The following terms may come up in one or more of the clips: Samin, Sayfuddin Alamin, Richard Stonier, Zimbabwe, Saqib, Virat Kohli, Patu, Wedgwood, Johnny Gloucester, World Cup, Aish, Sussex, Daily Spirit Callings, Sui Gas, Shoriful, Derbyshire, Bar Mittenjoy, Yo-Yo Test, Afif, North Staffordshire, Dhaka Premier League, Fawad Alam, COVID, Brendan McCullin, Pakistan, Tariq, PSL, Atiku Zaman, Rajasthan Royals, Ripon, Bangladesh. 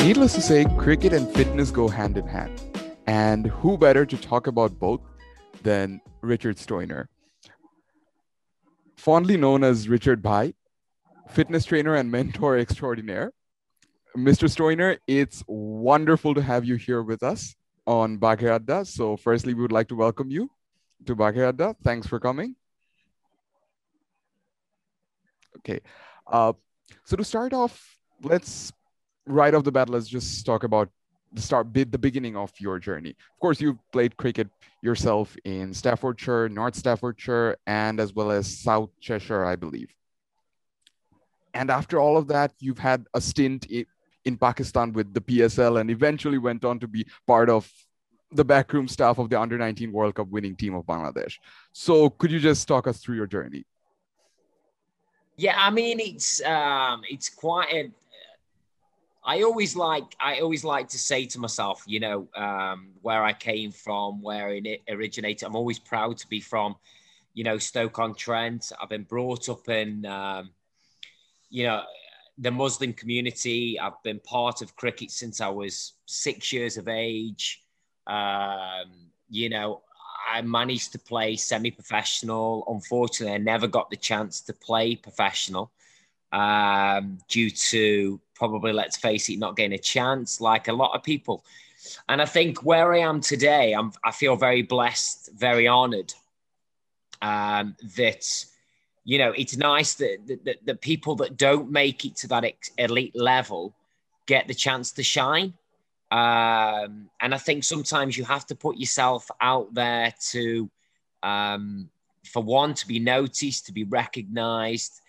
Needless to say, cricket and fitness go hand in hand. And who better to talk about both than Richard Stonier. Fondly known as Richard Bhai, fitness trainer and mentor extraordinaire. Mr. Stonier, it's wonderful to have you here with us on Bagher Adda. So firstly, we would like to welcome you to Bagher Adda. Thanks for coming. Okay. So to start off, let's right off the bat, let's just talk about the beginning of your journey. Of course, you've played cricket yourself in Staffordshire, North Staffordshire, and as well as South Cheshire, I believe. And after all of that, you've had a stint in Pakistan with the PSL and eventually went on to be part of the backroom staff of the Under-19 World Cup winning team of Bangladesh. So could you just talk us through your journey? Yeah, I mean, it's quite a... I always like to say to myself, you know, where I came from, where it originated. I'm always proud to be from, you know, Stoke-on-Trent. I've been brought up in, you know, the Muslim community. I've been part of cricket since I was 6 years of age. You know, I managed to play semi-professional. Unfortunately, I never got the chance to play professional due to probably, let's face it, not getting a chance like a lot of people. And I think where I am today, I feel very blessed, very honoured that, you know, it's nice that the people that don't make it to that elite level get the chance to shine. And I think sometimes you have to put yourself out there to, for one, to be noticed, to be recognised,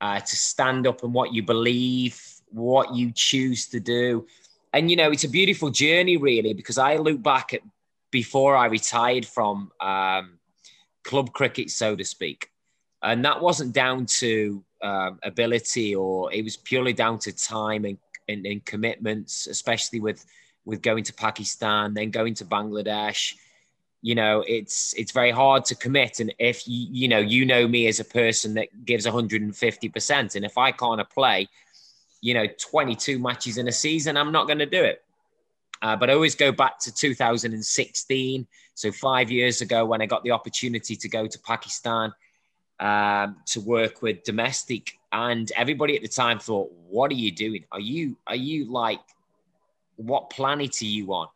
to stand up in what you believe, what you choose to do. And, you know, it's a beautiful journey, really, because I look back at before I retired from club cricket, so to speak. And that wasn't down to ability, or it was purely down to time and commitments, especially with going to Pakistan, then going to Bangladesh. You know, it's very hard to commit. And if, you know me as a person that gives 150%, and if I can't play, you know, 22 matches in a season, I'm not going to do it. But I always go back to 2016. So 5 years ago, when I got the opportunity to go to Pakistan to work with domestic, and everybody at the time thought, what are you doing? Are you like, what planet are you on?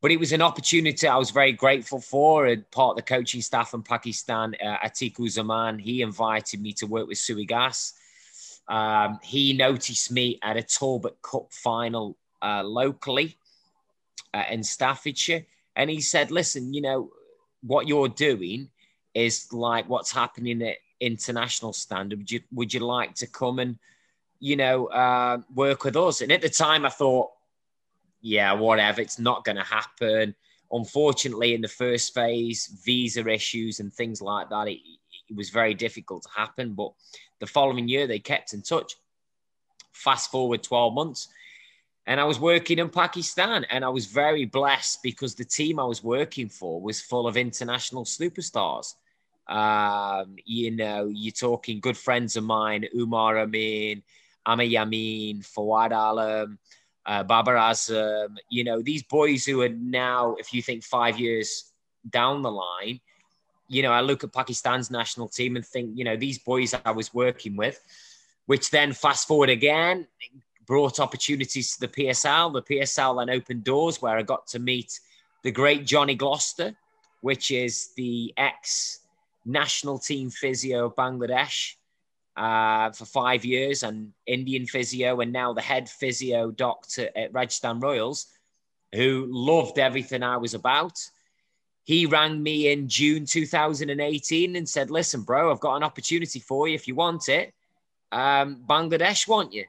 But it was an opportunity I was very grateful for. And part of the coaching staff in Pakistan, Atiku Zaman, he invited me to work with Sui Gas. He noticed me at a Talbot Cup final locally in Staffordshire. And he said, listen, you know, what you're doing is like what's happening at international standard. Would you like to come and, you know, work with us? And at the time I thought, yeah, whatever, it's not going to happen. Unfortunately, in the first phase, visa issues and things like that, it was very difficult to happen. But the following year, they kept in touch. Fast forward 12 months. And I was working in Pakistan. And I was very blessed because the team I was working for was full of international superstars. You know, you're talking good friends of mine, Umar Amin, Amir Yamin, Fawad Alam, Babar Azam. You know, these boys who are now, if you think 5 years down the line, you know, I look at Pakistan's national team and think, you know, these boys I was working with, which then fast forward again, brought opportunities to the PSL. The PSL then opened doors where I got to meet the great Johnny Gloucester, which is the ex-national team physio of Bangladesh for 5 years, and Indian physio, and now the head physio doctor at Rajasthan Royals, who loved everything I was about. He rang me in June 2018 and said, listen, bro, I've got an opportunity for you if you want it. Bangladesh want you.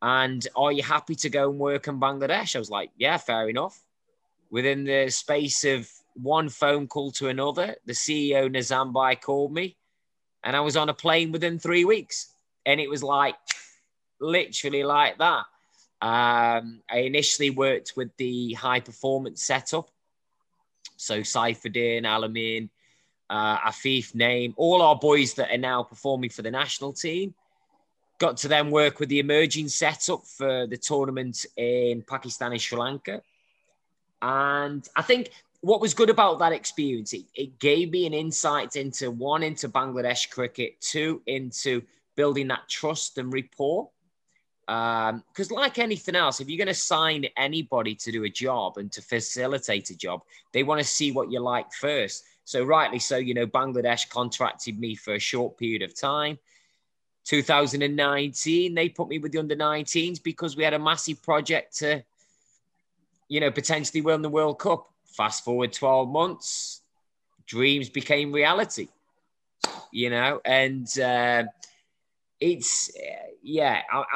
And are you happy to go and work in Bangladesh? I was like, yeah, fair enough. Within the space of one phone call to another, the CEO, Nizam Bhai, called me. And I was on a plane within 3 weeks. And it was like, literally like that. I initially worked with the high performance setup. So Sayfuddin, Alamin, Afif Naim, all our boys that are now performing for the national team. Got to then work with the emerging setup for the tournament in Pakistan and Sri Lanka. And I think what was good about that experience, it gave me an insight into, one, into Bangladesh cricket, two, into building that trust and rapport. Because like anything else, if you're going to sign anybody to do a job and to facilitate a job, they want to see what you like first. So rightly so, you know, Bangladesh contracted me for a short period of time. 2019, they put me with the under-19s because we had a massive project to, you know, potentially win the World Cup. Fast forward 12 months, dreams became reality, you know, and I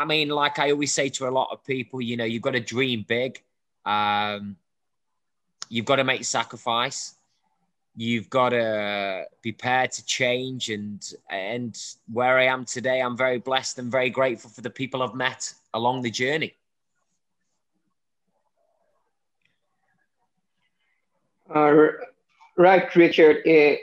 mean, like I always say to a lot of people, you know, you've got to dream big. You've got to make sacrifice. You've got to be prepared to change. And where I am today, I'm very blessed and very grateful for the people I've met along the journey. Right, Richard. You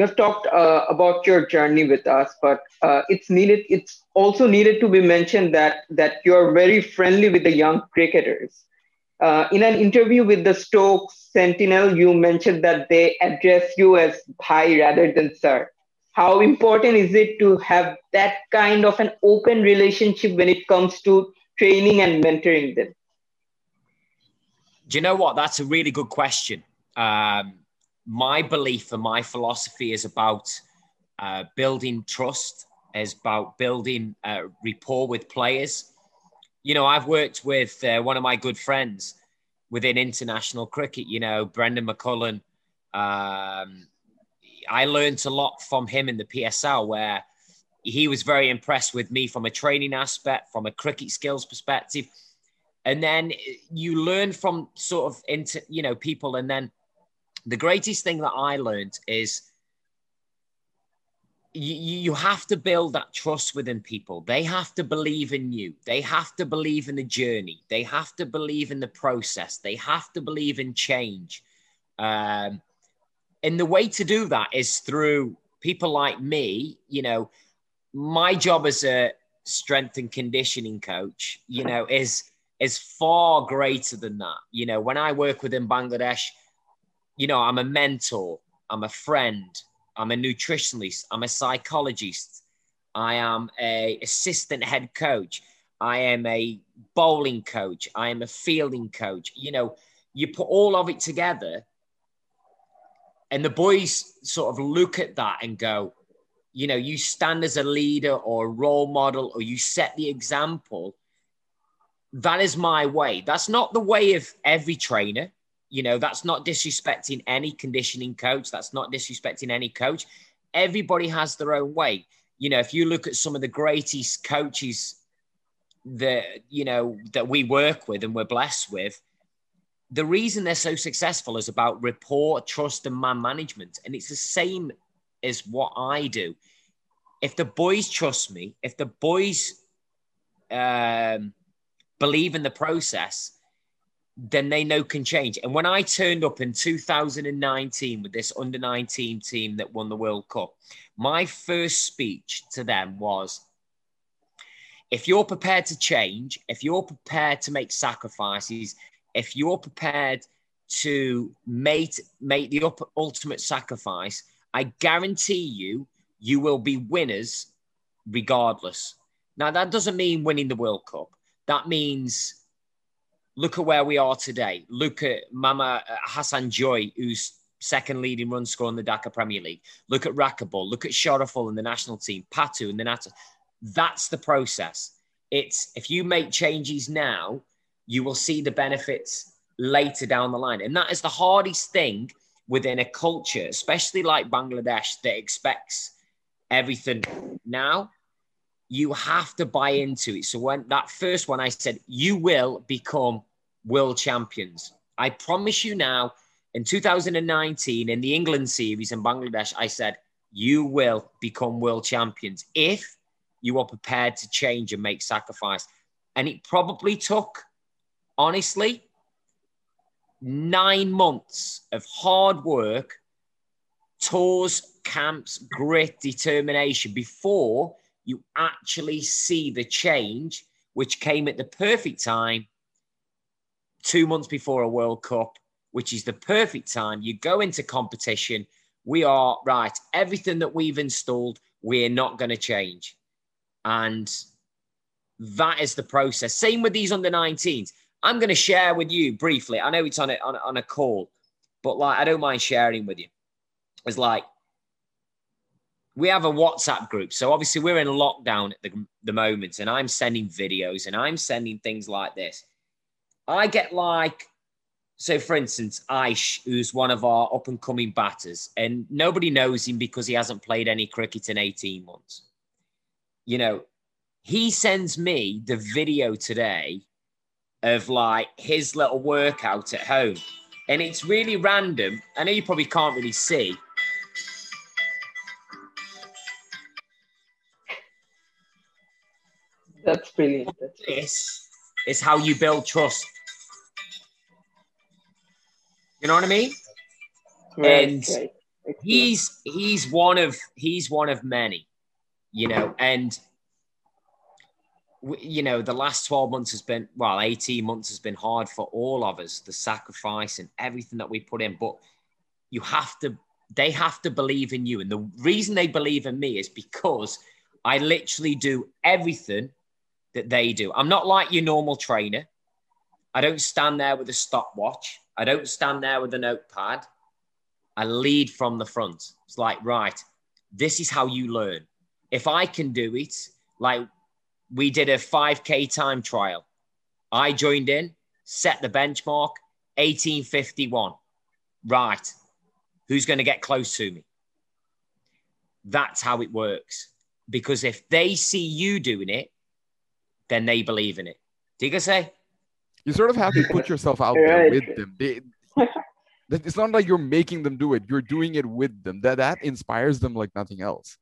have talked about your journey with us, but it's also needed to be mentioned that you're very friendly with the young cricketers. In an interview with the Stoke Sentinel, you mentioned that they address you as Bhai rather than Sir. How important is it to have that kind of an open relationship when it comes to training and mentoring them? Do you know what? That's a really good question. My belief and my philosophy is about building trust, is about building rapport with players. You know, I've worked with one of my good friends within international cricket, you know, Brendan McCullin. I learned a lot from him in the PSL, where he was very impressed with me from a training aspect, from a cricket skills perspective. And then you learn from sort of, you know, people. And then the greatest thing that I learned is you have to build that trust within people. They have to believe in you. They have to believe in the journey. They have to believe in the process. They have to believe in change. And the way to do that is through people like me. You know, my job as a strength and conditioning coach, you know, is far greater than that. You know, when I work within Bangladesh, you know, I'm a mentor, I'm a friend, I'm a nutritionist, I'm a psychologist, I am an assistant head coach, I am a bowling coach, I am a fielding coach. You know, you put all of it together and the boys sort of look at that and go, you know, you stand as a leader or a role model, or you set the example. That is my way. That's not the way of every trainer. You know, that's not disrespecting any conditioning coach. That's not disrespecting any coach. Everybody has their own way. You know, if you look at some of the greatest coaches that, you know, that we work with and we're blessed with, the reason they're so successful is about rapport, trust, and man management. And it's the same as what I do. If the boys trust me, if the boys believe in the process, then they know can change. And when I turned up in 2019 with this under-19 team that won the World Cup, my first speech to them was, if you're prepared to change, if you're prepared to make sacrifices, if you're prepared to make the ultimate sacrifice, I guarantee you will be winners regardless. Now, that doesn't mean winning the World Cup. That means look at where we are today. Look at Mama Hassan Joy, who's second leading run scorer in the Dhaka Premier League. Look at Rakabul. Look at Shariful in the national team. Patu in the NATO. That's the process. It's if you make changes now, you will see the benefits later down the line. And that is the hardest thing within a culture, especially like Bangladesh, that expects everything now. You have to buy into it. So when that first one, I said, you will become world champions. I promise you now, in 2019, in the England series in Bangladesh, I said, you will become world champions if you are prepared to change and make sacrifice. And it probably took, honestly, 9 months of hard work tours, camps, grit, determination, before you actually see the change, which came at the perfect time, 2 months before a World Cup, which is the perfect time. You go into competition, we are, right, everything that we've installed, we're not going to change. And that is the process. Same with these under-19s. I'm going to share with you briefly. I know it's on a call, but like I don't mind sharing with you. It's like we have a WhatsApp group. So obviously we're in lockdown at the moment, and I'm sending videos and I'm sending things like this. I get like, so for instance, Aish, who's one of our up-and-coming batters, and nobody knows him because he hasn't played any cricket in 18 months. You know, he sends me the video today of like his little workout at home. And it's really random. I know you probably can't really see. That's brilliant. This is how you build trust. You know what I mean? Right, and right. He's one of many, you know, and you know, the last 12 months has been, well, 18 months has been hard for all of us, the sacrifice and everything that we put in. But you have to, they have to believe in you. And the reason they believe in me is because I literally do everything that they do. I'm not like your normal trainer. I don't stand there with a stopwatch. I don't stand there with a notepad. I lead from the front. It's like, right, this is how you learn. If I can do it, like, we did a 5K time trial. I joined in, set the benchmark, 18:51. Right. Who's going to get close to me? That's how it works. Because if they see you doing it, then they believe in it. Do you guys say? You sort of have to put yourself out there with them. It's not like you're making them do it. You're doing it with them. That inspires them like nothing else.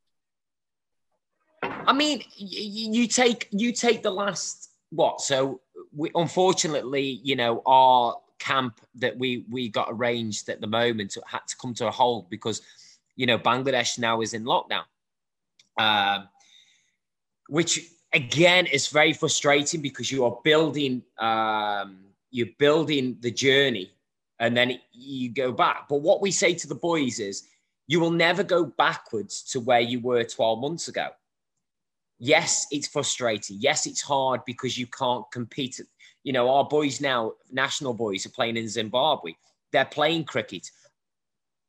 I mean, you take the last, what? So we, unfortunately, you know, our camp that we got arranged at the moment had to come to a halt because, you know, Bangladesh now is in lockdown, which again is very frustrating because you are building, you're building the journey and then you go back. But what we say to the boys is, you will never go backwards to where you were 12 months ago. Yes, it's frustrating. Yes, it's hard because you can't compete. You know, our boys now, national boys, are playing in Zimbabwe. They're playing cricket.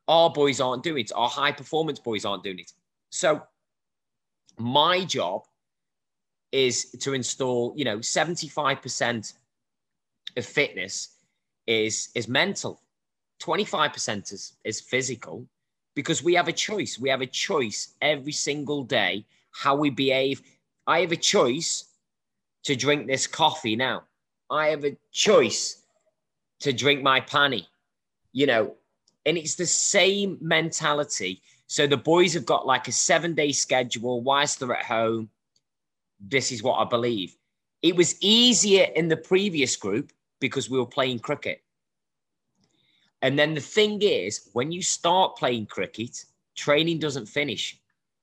Our boys aren't doing it. Our high-performance boys aren't doing it. So my job is to install, you know, 75% of fitness is mental. 25% is physical, because we have a choice. We have a choice every single day how we behave. I have a choice to drink this coffee now. I have a choice to drink my pani, you know, and it's the same mentality. So the boys have got like a 7-day schedule whilst they're at home. This is what I believe. It was easier in the previous group because we were playing cricket. And then the thing is, when you start playing cricket, training doesn't finish.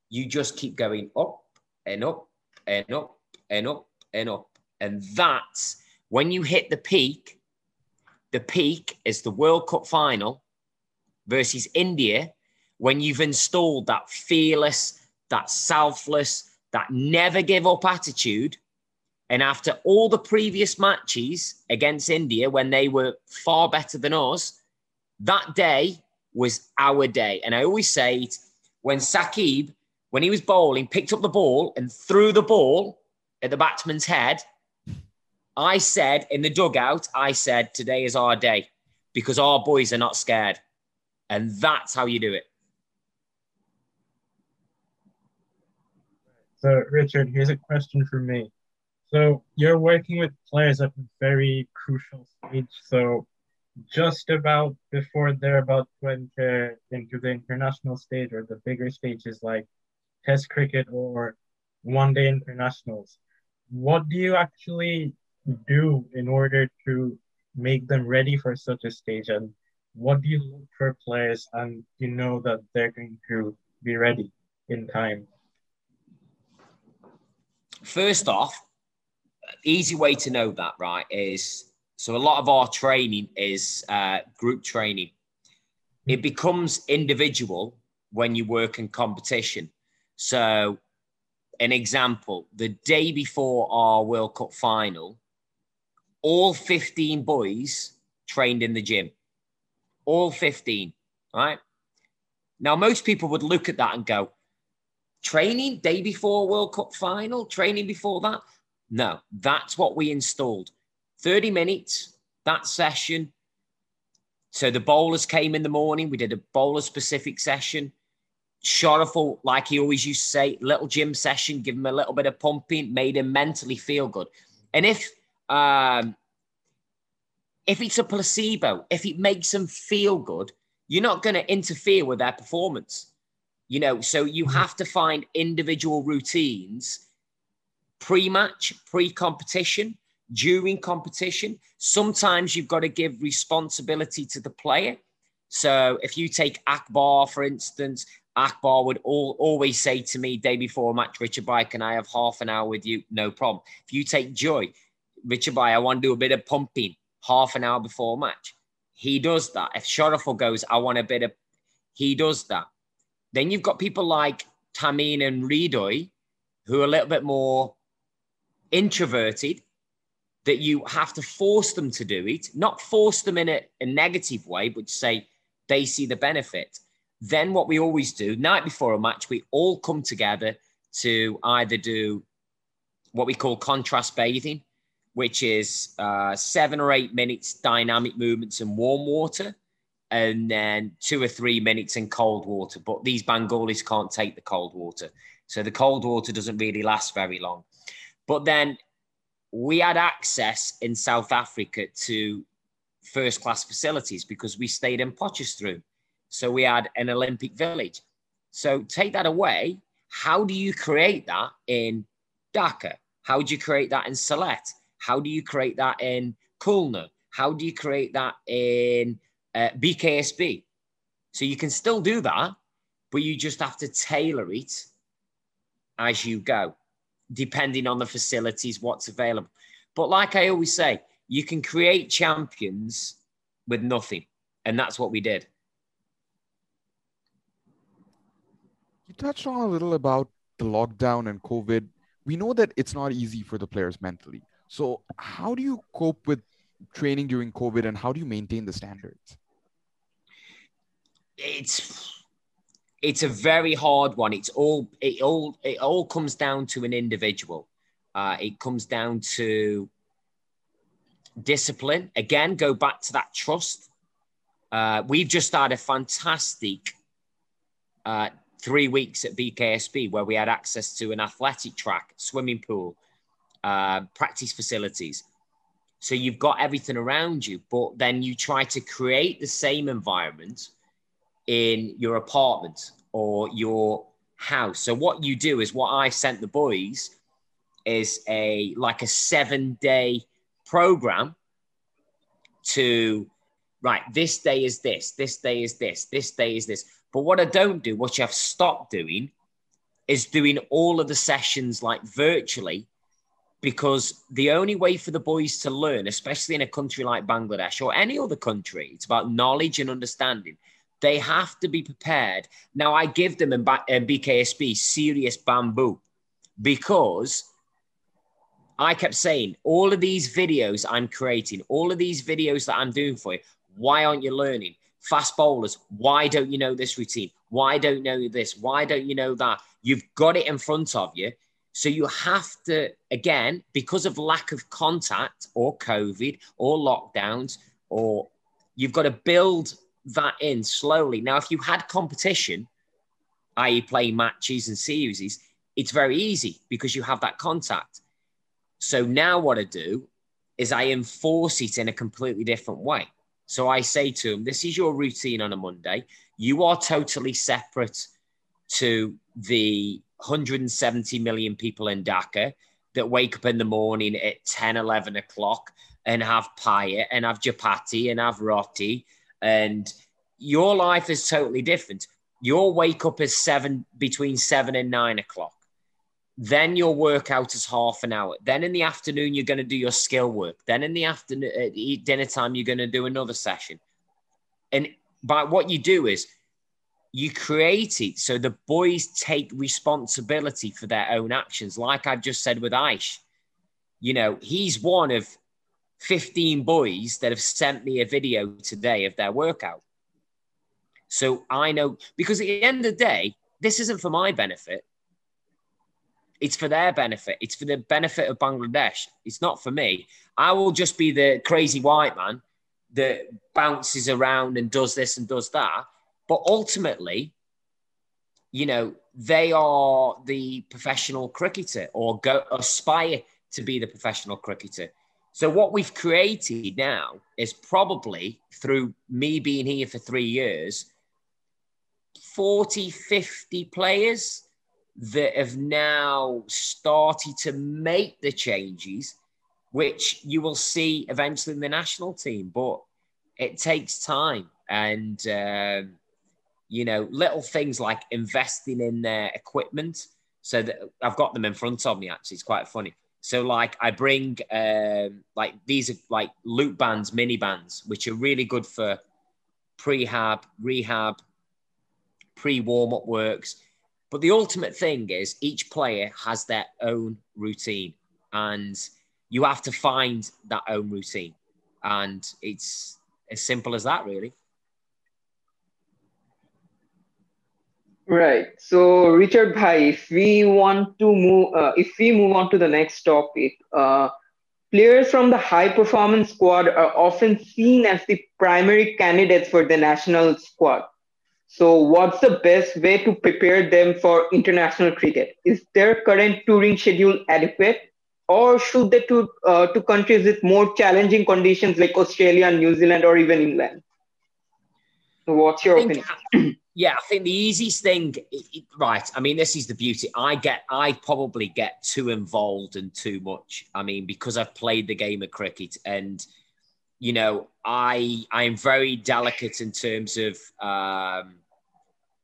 You just keep going up and up and up and up and up. And that's when you hit the peak. The peak is the World Cup final versus India, when you've installed that fearless, that selfless, that never give up attitude. And after all the previous matches against India, when they were far better than us, that day was our day. And I always say it, when Saqib, when he was bowling, picked up the ball and threw the ball at the batsman's head, I said in the dugout, I said, today is our day, because our boys are not scared. And that's how you do it. So, Richard, here's a question for me. So you're working with players at a very crucial stage. So just about before they're about to enter into the international stage or the bigger stages like Test cricket or one-day internationals, what do you actually do in order to make them ready for such a stage? And what do you look for players and you know that they're going to be ready in time? First off, easy way to know that, right, is so a lot of our training is group training. It becomes individual when you work in competition. So an example, the day before our World Cup final, all 15 boys trained in the gym. All 15, right? Now, most people would look at that and go, training day before World Cup final? Training before that? No, that's what we installed. 30 minutes, that session. So the bowlers came in the morning. We did a bowler-specific session. Shoriful, like he always used to say, little gym session, give him a little bit of pumping, made him mentally feel good. And if it's a placebo, if it makes them feel good, you're not going to interfere with their performance. You know, so you have to find individual routines pre-match, pre-competition, during competition. Sometimes you've got to give responsibility to the player. So if you take Akbar, for instance, Akbar would always say to me, day before a match, Richard Bhai, can I have half an hour with you? No problem. If you take Joy, Richard Bhai, I want to do a bit of pumping half an hour before a match. He does that. If Shoriful goes, I want a bit of... He does that. Then you've got people like Tamim and Ridoy, who are a little bit more introverted, that you have to force them to do it, not force them in a negative way, but say they see the benefit. Then what we always do, night before a match, we all come together to either do what we call contrast bathing, which is 7 or 8 minutes dynamic movements in warm water, and then 2 or 3 minutes in cold water. But these Bengalis can't take the cold water. So the cold water doesn't really last very long. But then we had access in South Africa to first-class facilities because we stayed in Potchefstroom. So we had an Olympic village. So take that away. How do you create that in Dhaka? How do you create that in Sylhet? How do you create that in Khulna? How do you create that in BKSB? So you can still do that, but you just have to tailor it as you go, depending on the facilities, what's available. But like I always say, you can create champions with nothing. And that's what we did. You touched on a little about the lockdown and COVID. We know that it's not easy for the players mentally. So how do you cope with training during COVID and how do you maintain the standards? It's a very hard one. It all comes down to an individual. It comes down to discipline. Again, go back to that trust. We've just had a fantastic 3 weeks at BKSB where we had access to an athletic track, swimming pool, practice facilities. So you've got everything around you, but then you try to create the same environment in your apartment or your house. So what you do is what I sent the boys is a 7-day program to, right, this day is this day is this day is this. But what I don't do, what I've stopped doing, is doing all of the sessions like virtually, because the only way for the boys to learn, especially in a country like Bangladesh or any other country, it's about knowledge and understanding. They have to be prepared. Now, I give them in BKSB serious bamboo because I kept saying, all of these videos I'm creating, all of these videos that I'm doing for you, why aren't you learning? Fast bowlers, why don't you know this routine? Why don't you know this? Why don't you know that? You've got it in front of you. So you have to, again, because of lack of contact or COVID or lockdowns, or you've got to build that in slowly. Now, if you had competition, i.e. playing matches and series, it's very easy because you have that contact. So now what I do is I enforce it in a completely different way. So I say to them, this is your routine on a Monday. You are totally separate to the 170 million people in Dhaka that wake up in the morning at 10, 11 o'clock and have paya and have chapati and have roti And your life is totally different. Your wake up is between 7 and 9 o'clock. Then your workout is half an hour. Then in the afternoon, you're going to do your skill work. Then in the afternoon, at dinner time, you're going to do another session. And by what you do is you create it so the boys take responsibility for their own actions. Like I just said with Aish, you know, he's one of 15 boys that have sent me a video today of their workout. So I know, because at the end of the day, this isn't for my benefit. It's for their benefit. It's for the benefit of Bangladesh. It's not for me. I will just be the crazy white man that bounces around and does this and does that. But ultimately, you know, they are the professional cricketer or aspire to be the professional cricketer. So what we've created now is probably, through me being here for 3 years, 40, 50 players that have now started to make the changes, which you will see eventually in the national team, but it takes time. And, you know, little things like investing in their equipment. So that I've got them in front of me, actually. It's quite funny. So like I bring, like these are like loop bands, mini bands, which are really good for prehab, rehab, pre-warm-up works. But the ultimate thing is each player has their own routine, and you have to find that own routine. And it's as simple as that, really. Right. So, Richard Bhai, if we move on to the next topic, players from the high-performance squad are often seen as the primary candidates for the national squad. So what's the best way to prepare them for international cricket? Is their current touring schedule adequate, or should they tour to countries with more challenging conditions like Australia, New Zealand, or even England? So what's your opinion? Yeah, I think the easiest thing, right, I mean, this is the beauty. I probably get too involved and too much, I mean, because I've played the game of cricket, and you know, I am very delicate in terms of,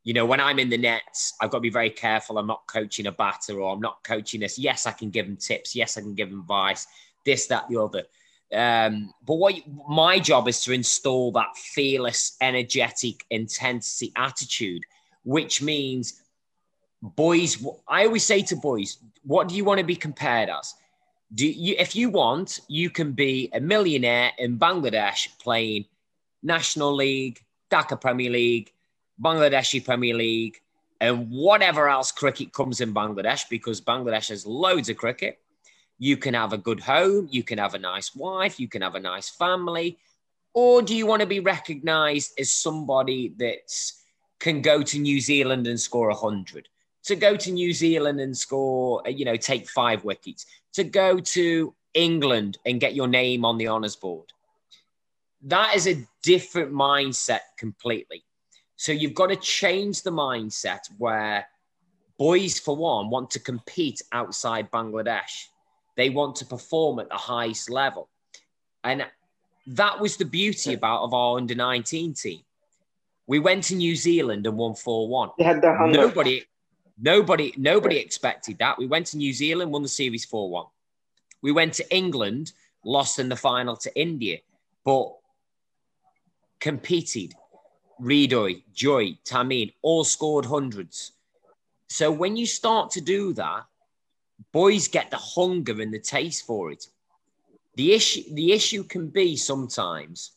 you know, when I'm in the nets, I've got to be very careful. I'm not coaching a batter, or I'm not coaching this. Yes, I can give them tips. Yes, I can give them advice, this, that, the other. But my job is to install that fearless, energetic intensity attitude, which means boys, I always say to boys, what do you want to be compared as? If you want, you can be a millionaire in Bangladesh playing National League, Dhaka Premier League, Bangladeshi Premier League, and whatever else cricket comes in Bangladesh, because Bangladesh has loads of cricket. You can have a good home, you can have a nice wife, you can have a nice family. Or do you want to be recognised as somebody that can go to New Zealand and score 100? To go to New Zealand and score, you know, take 5 wickets, to go to England and get your name on the honours board. That is a different mindset completely. So you've got to change the mindset where boys, for one, want to compete outside Bangladesh. They want to perform at the highest level. And that was the beauty of our under-19 team. We went to New Zealand and won 4-1. They had their hunger. Nobody expected that. We went to New Zealand, won the series 4-1. We went to England, lost in the final to India, but competed. Ridoy, Joy, Tamim, all scored hundreds. So when you start to do that, boys get the hunger and the taste for it. The issue can be sometimes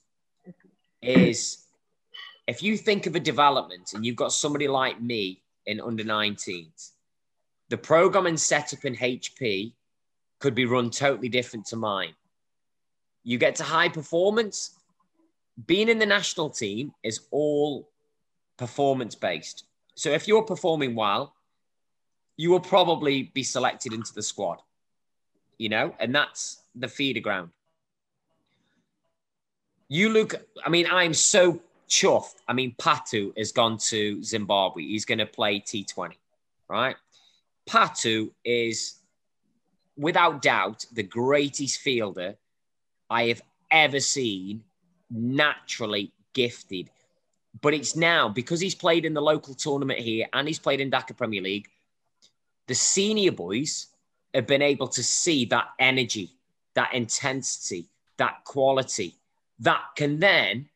is if you think of a development and you've got somebody like me in under-19s, the program and setup in HP could be run totally different to mine. You get to high performance. Being in the national team is all performance-based. So if you're performing well, you will probably be selected into the squad, you know, and that's the feeder ground. You look, I mean, I'm so chuffed. I mean, Patu has gone to Zimbabwe. He's going to play T20, right? Patu is, without doubt, the greatest fielder I have ever seen naturally gifted. But it's now, because he's played in the local tournament here and he's played in Dhaka Premier League, the senior boys have been able to see that energy, that intensity, that quality, that can then,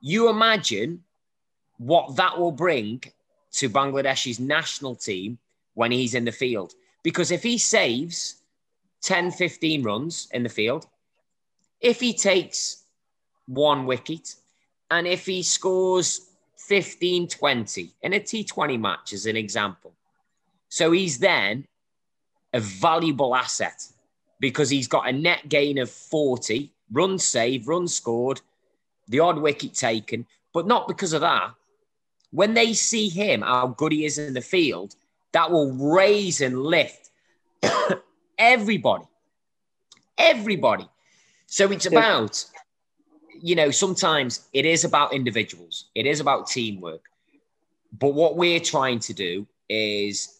you imagine what that will bring to Bangladesh's national team when he's in the field. Because if he saves 10, 15 runs in the field, if he takes one wicket, and if he scores 15, 20 in a T20 match, as an example. So he's then a valuable asset because he's got a net gain of 40, run saved, run scored, the odd wicket taken, but not because of that. When they see him, how good he is in the field, that will raise and lift everybody. Everybody. So it's about... You know, sometimes it is about individuals. It is about teamwork. But what we're trying to do is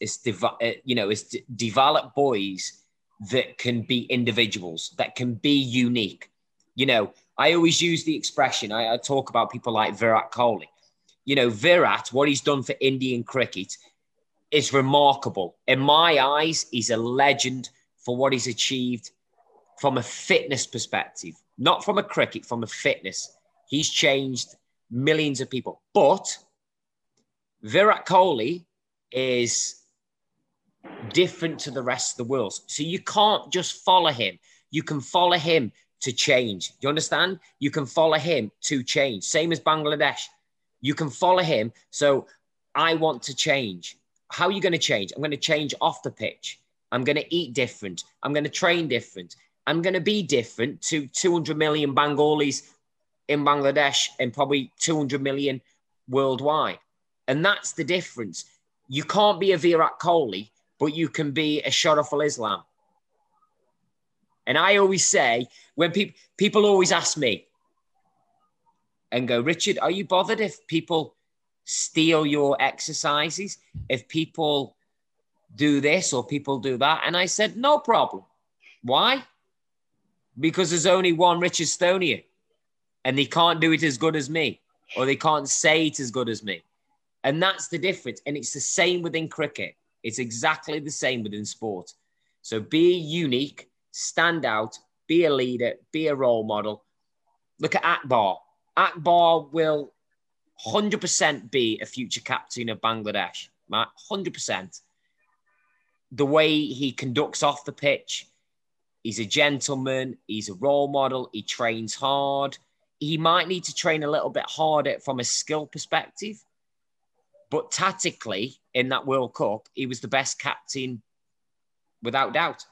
develop boys that can be individuals, that can be unique. You know, I always use the expression, I talk about people like Virat Kohli. You know, Virat, what he's done for Indian cricket is remarkable. In my eyes, he's a legend for what he's achieved from a fitness perspective. Not from a cricket, from a fitness. He's changed millions of people. But Virat Kohli is different to the rest of the world. So you can't just follow him. You can follow him to change. You understand? You can follow him to change. Same as Bangladesh. You can follow him. So I want to change. How are you going to change? I'm going to change off the pitch. I'm going to eat different. I'm going to train different. I'm going to be different to 200 million Bengalis in Bangladesh and probably 200 million worldwide. And that's the difference. You can't be a Virat Kohli, but you can be a Sharaful Islam. And I always say, when people always ask me and go, Richard, are you bothered if people steal your exercises? If people do this or people do that? And I said, no problem. Why? Because there's only one Richard Stonier and they can't do it as good as me, or they can't say it as good as me. And that's the difference. And it's the same within cricket. It's exactly the same within sport. So be unique, stand out, be a leader, be a role model. Look at Akbar. Akbar will 100% be a future captain of Bangladesh, right? 100%. The way he conducts off the pitch, he's a gentleman. He's a role model. He trains hard. He might need to train a little bit harder from a skill perspective. But tactically, in that World Cup, he was the best captain without doubt,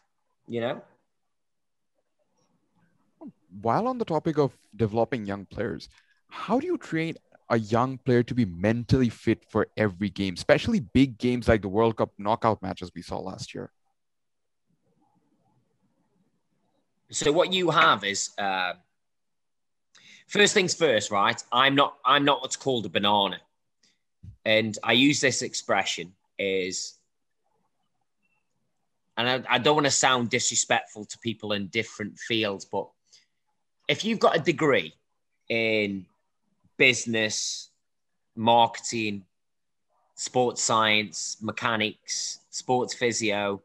you know? While on the topic of developing young players, how do you train a young player to be mentally fit for every game, especially big games like the World Cup knockout matches we saw last year? So what you have is, first things first, right? I'm not what's called a banana. And I use this expression and I don't want to sound disrespectful to people in different fields, but if you've got a degree in business, marketing, sports science, mechanics, sports physio,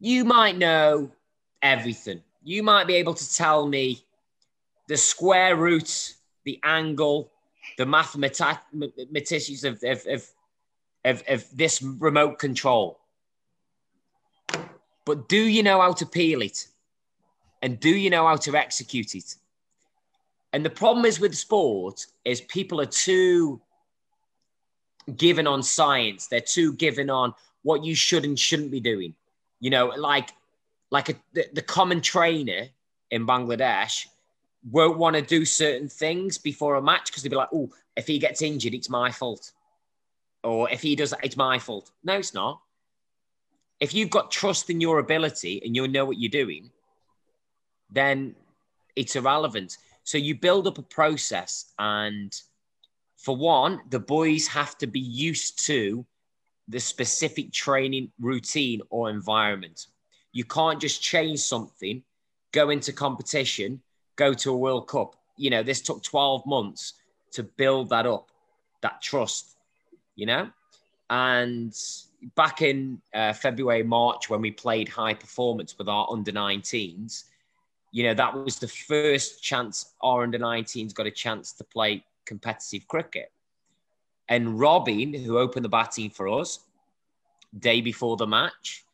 you might know everything. You might be able to tell me the square root, the angle, the mathematicians of this remote control. But do you know how to peel it? And do you know how to execute it? And the problem is with sport is people are too given on science. They're too given on what you should and shouldn't be doing. You know, the common trainer in Bangladesh won't want to do certain things before a match because they'll be like, oh, if he gets injured, it's my fault. Or if he does that, it's my fault. No, it's not. If you've got trust in your ability and you know what you're doing, then it's irrelevant. So you build up a process. And for one, the boys have to be used to the specific training routine or environment. You can't just change something, go into competition, go to a World Cup. You know, this took 12 months to build that up, that trust, you know? And back in February, March, when we played high performance with our under-19s, you know, that was the first chance our under-19s got a chance to play competitive cricket. And Robin, who opened the batting for us, day before the match,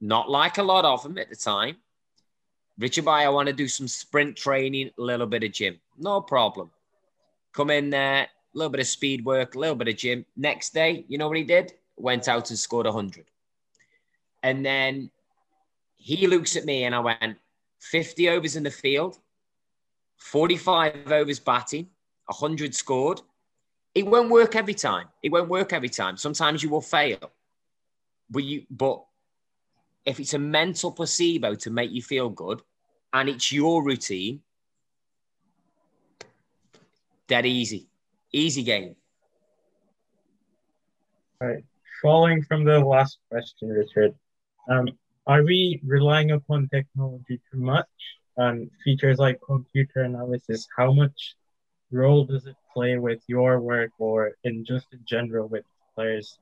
not like a lot of them at the time, Richard Bhai, I want to do some sprint training, a little bit of gym. No problem. Come in there, a little bit of speed work, a little bit of gym. Next day, you know what he did? Went out and scored 100. And then he looks at me and I went, 50 overs in the field, 45 overs batting, 100 scored. It won't work every time. It won't work every time. Sometimes you will fail. But if it's a mental placebo to make you feel good and it's your routine, dead easy. Easy game. All right. Following from the last question, Richard, are we relying upon technology too much? Features like computer analysis, how much role does it play with your work or in general with players?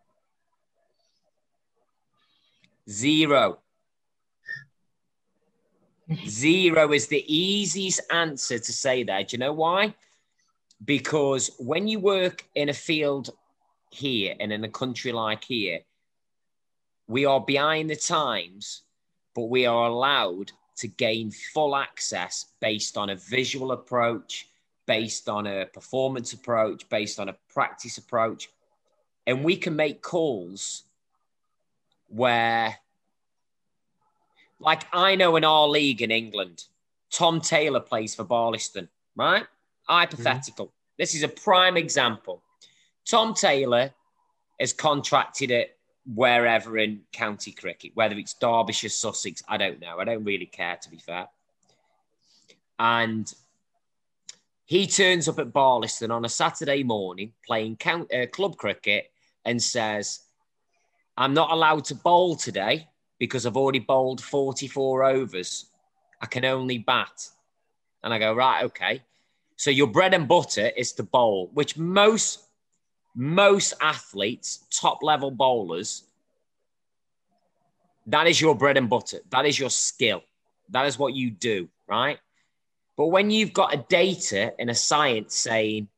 Zero. Zero is the easiest answer to say that. Do you know why? Because when you work in a field here and in a country like here, we are behind the times, but we are allowed to gain full access based on a visual approach, based on a performance approach, based on a practice approach. And we can make calls where, like I know in our league in England, Tom Taylor plays for Balliston, right? Hypothetical. Mm-hmm. This is a prime example. Tom Taylor is contracted at wherever in county cricket, whether it's Derbyshire, Sussex, I don't know. I don't really care, to be fair. And he turns up at Balliston on a Saturday morning playing club cricket and says, I'm not allowed to bowl today because I've already bowled 44 overs. I can only bat. And I go, right, okay. So your bread and butter is to bowl, which most athletes, top-level bowlers, that is your bread and butter. That is your skill. That is what you do, right? But when you've got a data and a science saying,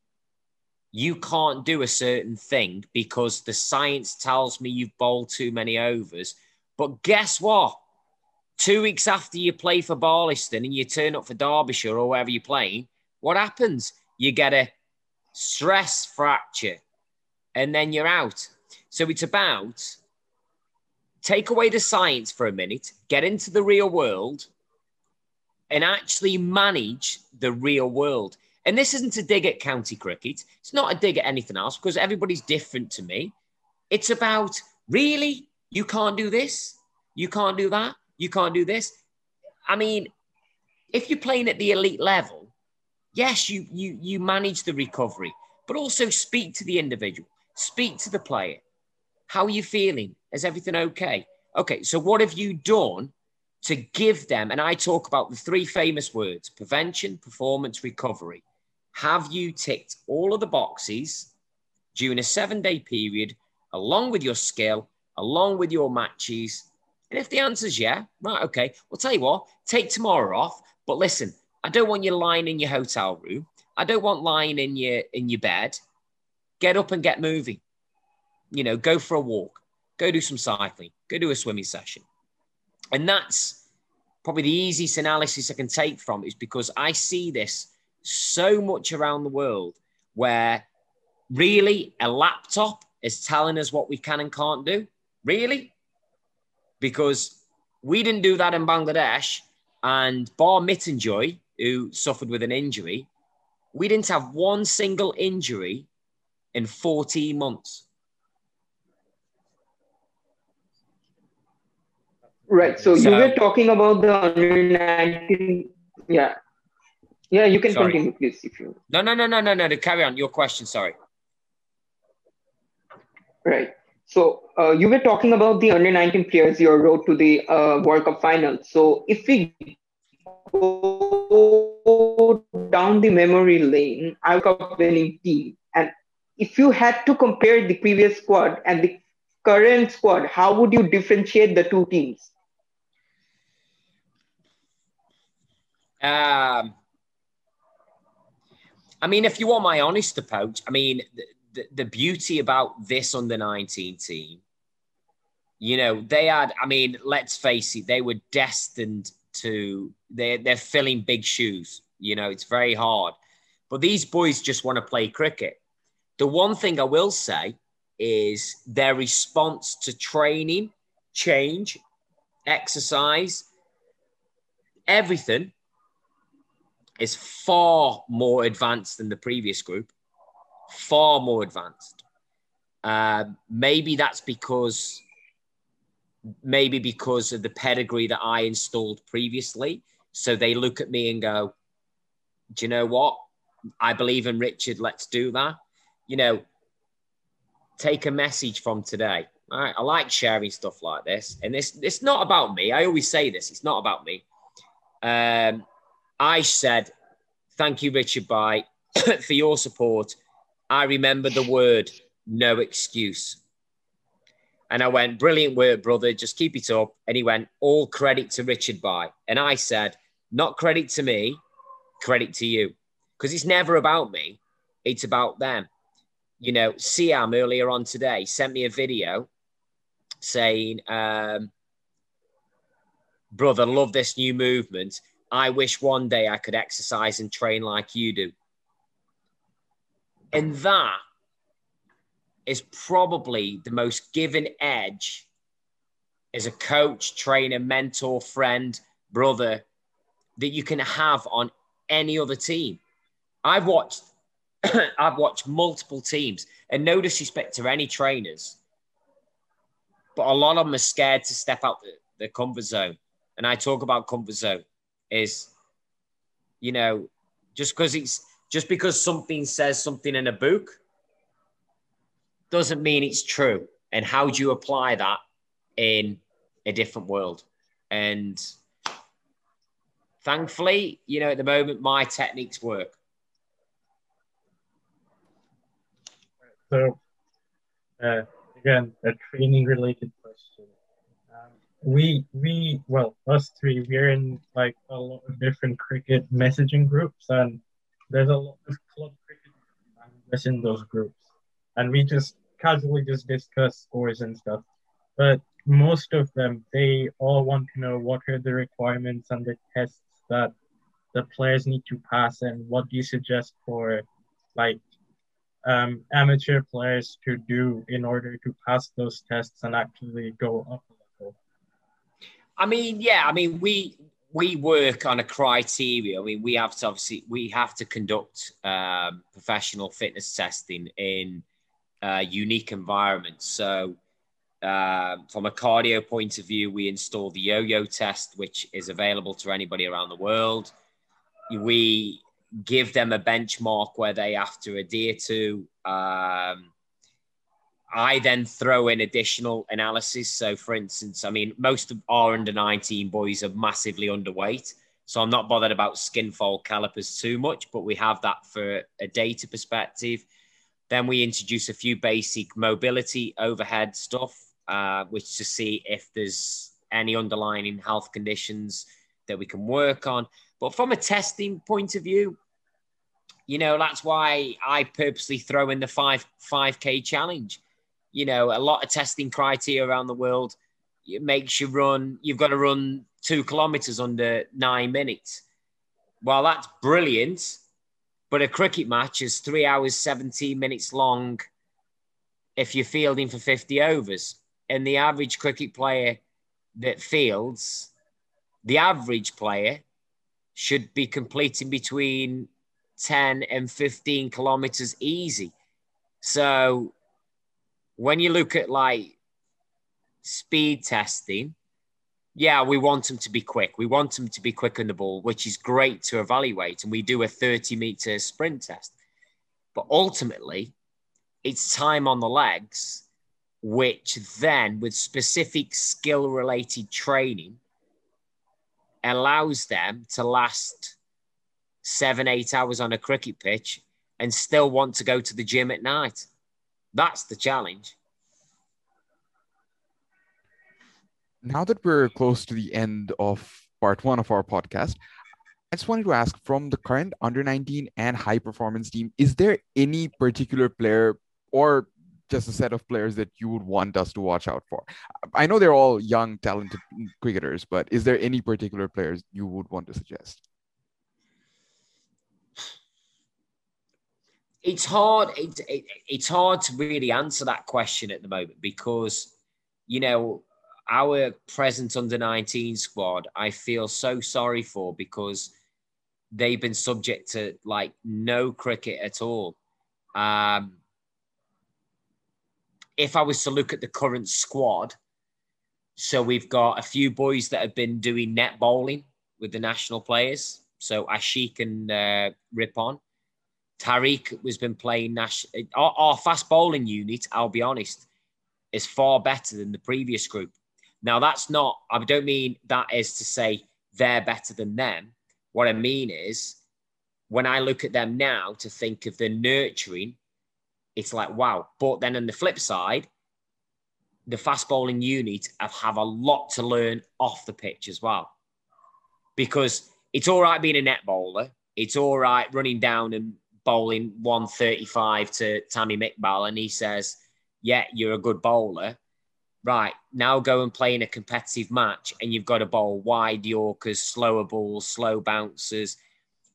you can't do a certain thing because the science tells me you've bowled too many overs. But guess what? 2 weeks after you play for Balliston and you turn up for Derbyshire or wherever you're playing, what happens? You get a stress fracture and then you're out. So it's about take away the science for a minute, get into the real world and actually manage the real world. And this isn't a dig at county cricket. It's not a dig at anything else because everybody's different to me. It's about, really? You can't do this? You can't do that? You can't do this? I mean, if you're playing at the elite level, yes, you manage the recovery, but also speak to the individual. Speak to the player. How are you feeling? Is everything okay? Okay, so what have you done to give them, and I talk about the three famous words, prevention, performance, recovery. Have you ticked all of the boxes during a 7-day period, along with your skill, along with your matches? And if the answer's yeah, right, okay, well, tell you what, take tomorrow off. But listen, I don't want you lying in your hotel room. I don't want lying in your bed. Get up and get moving. You know, go for a walk. Go do some cycling. Go do a swimming session. And that's probably the easiest analysis I can take from it, is because I see this so much around the world where really a laptop is telling us what we can and can't do. Really? Because we didn't do that in Bangladesh, and bar Mittenjoy, who suffered with an injury, we didn't have one single injury in 14 months. Right. So you were talking about the under-19. Yeah. Yeah, you can continue, please. If you... No. Carry on. Your question, sorry. Right. So you were talking about the under-19 players, your road to the World Cup final. So if we go down the memory lane, I woke up winning team. And if you had to compare the previous squad and the current squad, how would you differentiate the two teams? I mean, if you want my honest approach, I mean, the beauty about this under-19 team, you know, they had, I mean, let's face it, they were destined to, they're filling big shoes. You know, it's very hard. But these boys just want to play cricket. The one thing I will say is their response to training, change, exercise, everything is far more advanced than the previous group. Far more advanced. Maybe that's because... maybe because of the pedigree that I installed previously. So they look at me and go, do you know what? I believe in Richard. Let's do that. You know, take a message from today. All right. I like sharing stuff like this. And this, it's not about me. I always say this. It's not about me. I said, thank you, Richard Bhai, for your support. I remember the word, no excuse. And I went, brilliant work, brother. Just keep it up. And he went, all credit to Richard Bhai. And I said, not credit to me, credit to you. Because it's never about me. It's about them. You know, Siam earlier on today sent me a video saying, brother, love this new movement. I wish one day I could exercise and train like you do. And that is probably the most given edge as a coach, trainer, mentor, friend, brother that you can have on any other team. I've watched, multiple teams, and no disrespect to any trainers, but a lot of them are scared to step out the comfort zone. And I talk about comfort zone is, you know, just because something says something in a book doesn't mean it's true. And how do you apply that in a different world? And thankfully, you know, at the moment, my techniques work. So, again, a training-related question. Us three, we're in like a lot of different cricket messaging groups, and there's a lot of club cricket language in those groups. And we just casually just discuss scores and stuff. But most of them, they all want to know what are the requirements and the tests that the players need to pass, and what do you suggest for like amateur players to do in order to pass those tests and actually go up a level? I mean, yeah, I mean, we work on a criteria. I mean, we have to conduct professional fitness testing in unique environments. So from a cardio point of view, we install the yo-yo test, which is available to anybody around the world. We give them a benchmark where they have to adhere to. I then throw in additional analysis. So for instance, I mean, most of our under 19 boys are massively underweight. So I'm not bothered about skinfold calipers too much, but we have that for a data perspective. Then we introduce a few basic mobility overhead stuff, which to see if there's any underlying health conditions that we can work on. But from a testing point of view, you know, that's why I purposely throw in the 5K challenge. You know, a lot of testing criteria around the world. It makes you run, you've got to run 2 kilometers under 9 minutes. Well, that's brilliant. But a cricket match is 3 hours, 17 minutes long if you're fielding for 50 overs. And the average cricket player that fields, the average player should be completing between 10 and 15 kilometers easy. So when you look at like speed testing, yeah, we want them to be quick. We want them to be quick on the ball, which is great to evaluate. And we do a 30-meter sprint test. But ultimately, it's time on the legs, which then with specific skill-related training allows them to last 7-8 hours on a cricket pitch and still want to go to the gym at night. That's the challenge. Now that we're close to the end of part one of our podcast, I just wanted to ask, from the current under-19 and high-performance team, is there any particular player or just a set of players that you would want us to watch out for? I know they're all young, talented cricketers, but is there any particular players you would want to suggest? It's hard. It's hard to really answer that question at the moment because, you know, our present under-19 squad, I feel so sorry for because they've been subject to like no cricket at all. If I was to look at the current squad, so we've got a few boys that have been doing net bowling with the national players. So Ashik and Ripon. Tariq has been playing national. Our fast bowling unit, I'll be honest, is far better than the previous group. Now, that's not, I don't mean that is to say they're better than them. What I mean is when I look at them now to think of the nurturing, it's like, wow. But then on the flip side, the fast bowling unit have a lot to learn off the pitch as well. Because it's all right being a net bowler. It's all right running down and bowling 135 to Tammy Iqbal. And he says, yeah, you're a good bowler. Right, now go and play in a competitive match and you've got to bowl wide Yorkers, slower balls, slow bouncers.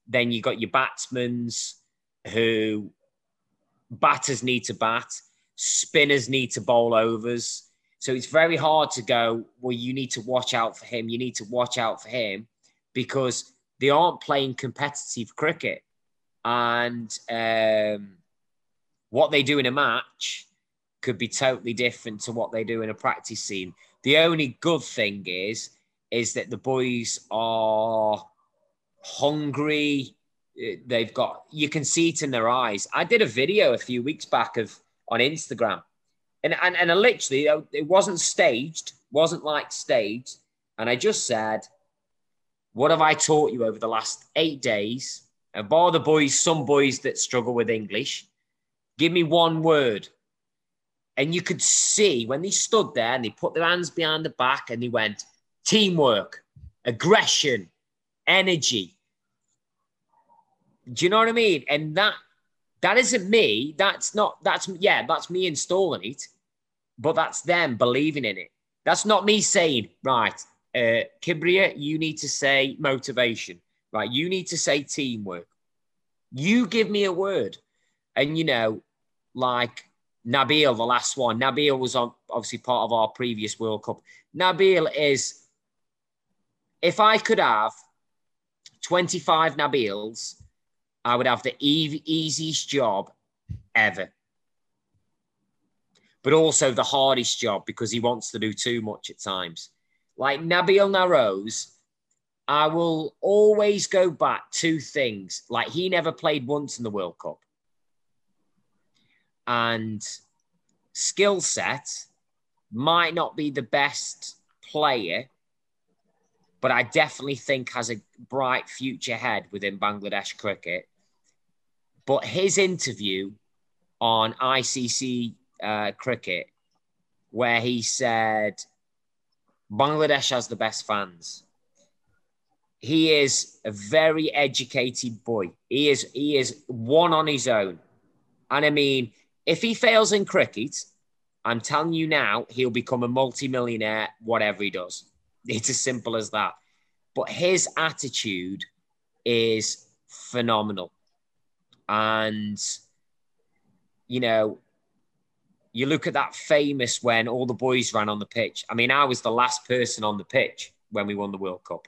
Then you've got your batsmen who... batters need to bat, spinners need to bowl overs. So it's very hard to go, well, you need to watch out for him. You need to watch out for him because they aren't playing competitive cricket. And what they do in a match could be totally different to what they do in a practice scene. The only good thing is that the boys are hungry. They've got, you can see it in their eyes. I did a video a few weeks back on Instagram and I literally, it wasn't staged, wasn't like staged. And I just said, what have I taught you over the last 8 days? And bar the boys, some boys that struggle with English, give me one word. And you could see when they stood there and they put their hands behind the back and they went, teamwork, aggression, energy. Do you know what I mean? And that isn't me. That's me installing it, but that's them believing in it. That's not me saying, right, Kibria, you need to say motivation. Right, you need to say teamwork. You give me a word. And, you know, like Nabil, the last one. Nabil was on, obviously part of our previous World Cup. Nabil is, if I could have 25 Nabils, I would have the easiest job ever. But also the hardest job because he wants to do too much at times. Like Nabil Narrows, I will always go back to things. Like he never played once in the World Cup. And skill set might not be the best player, but I definitely think has a bright future ahead within Bangladesh cricket. But his interview on ICC cricket, where he said, Bangladesh has the best fans. He is a very educated boy. He is one on his own. And I mean, if he fails in cricket, I'm telling you now, he'll become a multimillionaire, whatever he does. It's as simple as that. But his attitude is phenomenal. And, you know, you look at that famous when all the boys ran on the pitch. I mean, I was the last person on the pitch when we won the World Cup.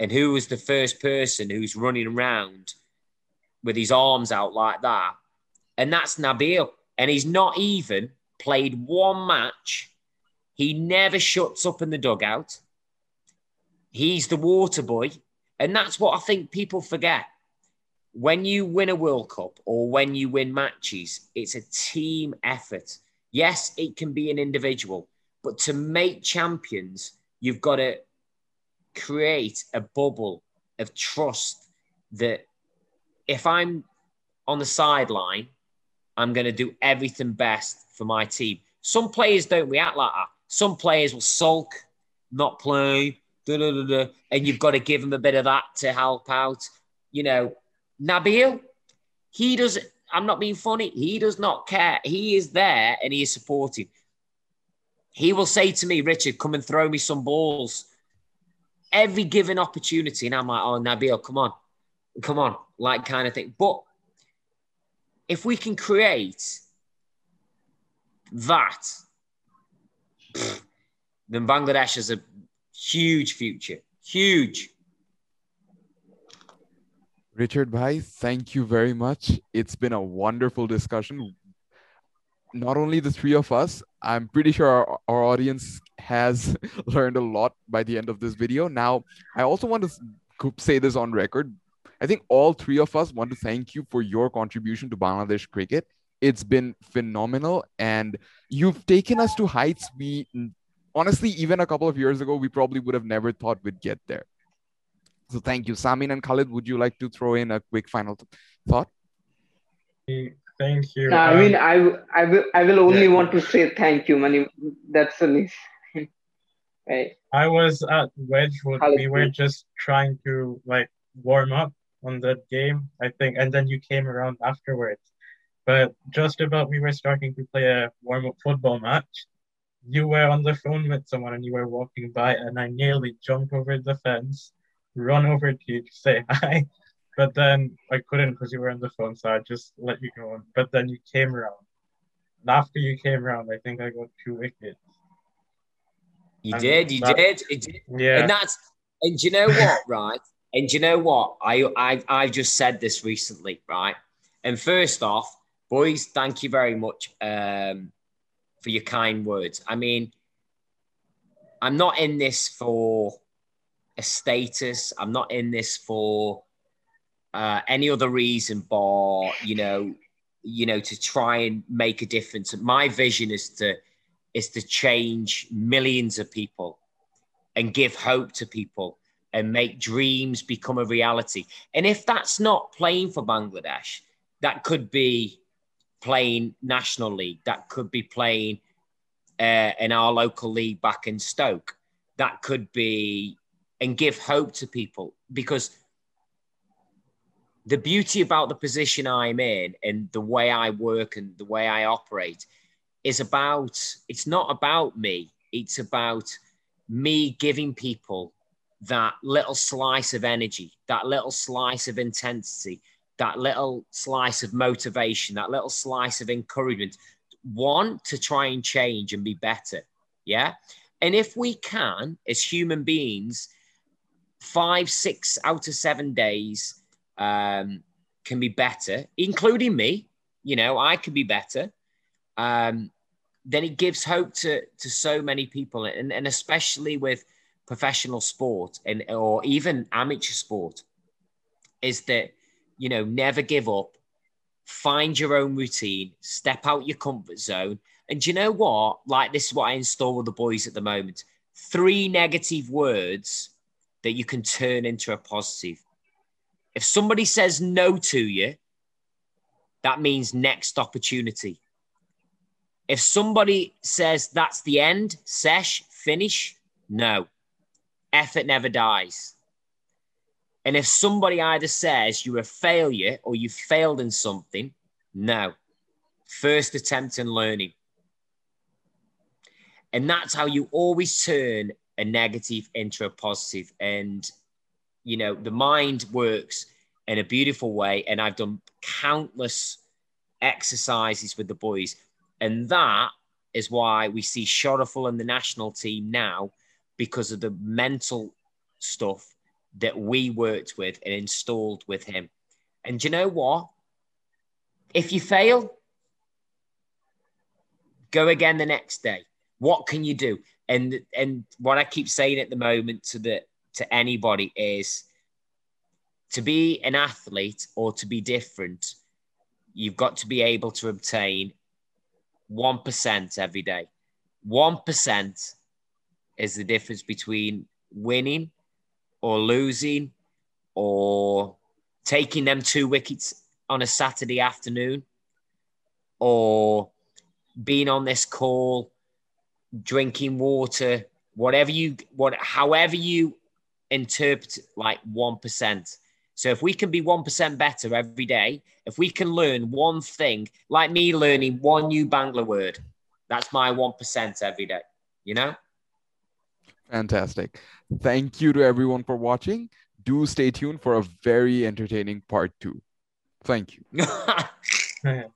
And who was the first person who's running around with his arms out like that? And that's Nabil. And he's not even played one match. He never shuts up in the dugout. He's the water boy. And that's what I think people forget. When you win a World Cup or when you win matches, it's a team effort. Yes, it can be an individual, but to make champions, you've got to create a bubble of trust that if I'm on the sideline, I'm going to do everything best for my team. Some players don't react like that. Some players will sulk, not play, and you've got to give them a bit of that to help out. You know, Nabil, he doesn't, I'm not being funny, he does not care. He is there and he is supporting. He will say to me, Richard, come and throw me some balls. Every given opportunity. And I'm like, oh, Nabil, come on. Come on. Like kind of thing. But if we can create that, then Bangladesh has a huge future. Huge. Richard Bhai, thank you very much. It's been a wonderful discussion. Not only the three of us, I'm pretty sure our audience has learned a lot by the end of this video. Now, I also want to say this on record. I think all three of us want to thank you for your contribution to Bangladesh cricket. It's been phenomenal. And you've taken us to heights we, honestly, even a couple of years ago, we probably would have never thought we'd get there. So thank you. Samin and Khalid, would you like to throw in a quick final thought? Thank you. No, I mean, I will only want to say thank you, Mani. That's the least. Right. I was at Wedgwood. We were just trying to like warm up on that game, I think, and then you came around afterwards. But just about we were starting to play a warm-up football match, you were on the phone with someone and you were walking by, and I nearly jumped over the fence, run over to you to say hi. But then I couldn't because you were on the phone, so I just let you go on. But then you came around. And after you came around, I think I got 2 wickets. You did. Yeah. And you know what, right? And you know what? I just said this recently, right? And first off, boys, thank you very much for your kind words. I mean, I'm not in this for a status. I'm not in this for any other reason bar, you know, to try and make a difference. My vision is to change millions of people and give hope to people and make dreams become a reality. And if that's not playing for Bangladesh, that could be playing National League. That could be playing in our local league back in Stoke. That could be, and give hope to people, because the beauty about the position I'm in and the way I work and the way I operate is about, it's not about me. It's about me giving people that little slice of energy, that little slice of intensity, that little slice of motivation, that little slice of encouragement, want to try and change and be better. Yeah. And if we can, as human beings, 5, 6 out of 7 days, can be better, including me, you know, I could be better, then it gives hope to so many people, and especially with professional sport and or even amateur sport, is that, you know, never give up, find your own routine, step out your comfort zone. And you know what? Like, this is what I install with the boys at the moment. 3 negative words that you can turn into a positive. If somebody says no to you, that means next opportunity. If somebody says that's the end, sesh, finish, no. Effort never dies. And if somebody either says you're a failure or you failed in something, no. First attempt in learning. And that's how you always turn a negative into a positive. And you know, the mind works in a beautiful way. And I've done countless exercises with the boys. And that is why we see Shoriful and the national team now, because of the mental stuff that we worked with and installed with him. And you know what? If you fail, go again the next day. What can you do? And what I keep saying at the moment to anybody is, to be an athlete or to be different, you've got to be able to obtain 1% every day. 1% is the difference between winning or losing or taking them 2 wickets on a Saturday afternoon or being on this call, drinking water, however you interpret like 1%. So if we can be 1% better every day, if we can learn one thing, like me learning one new Bangla word, that's my 1% every day, you know? Fantastic. Thank you to everyone for watching. Do stay tuned for a very entertaining part 2. Thank you.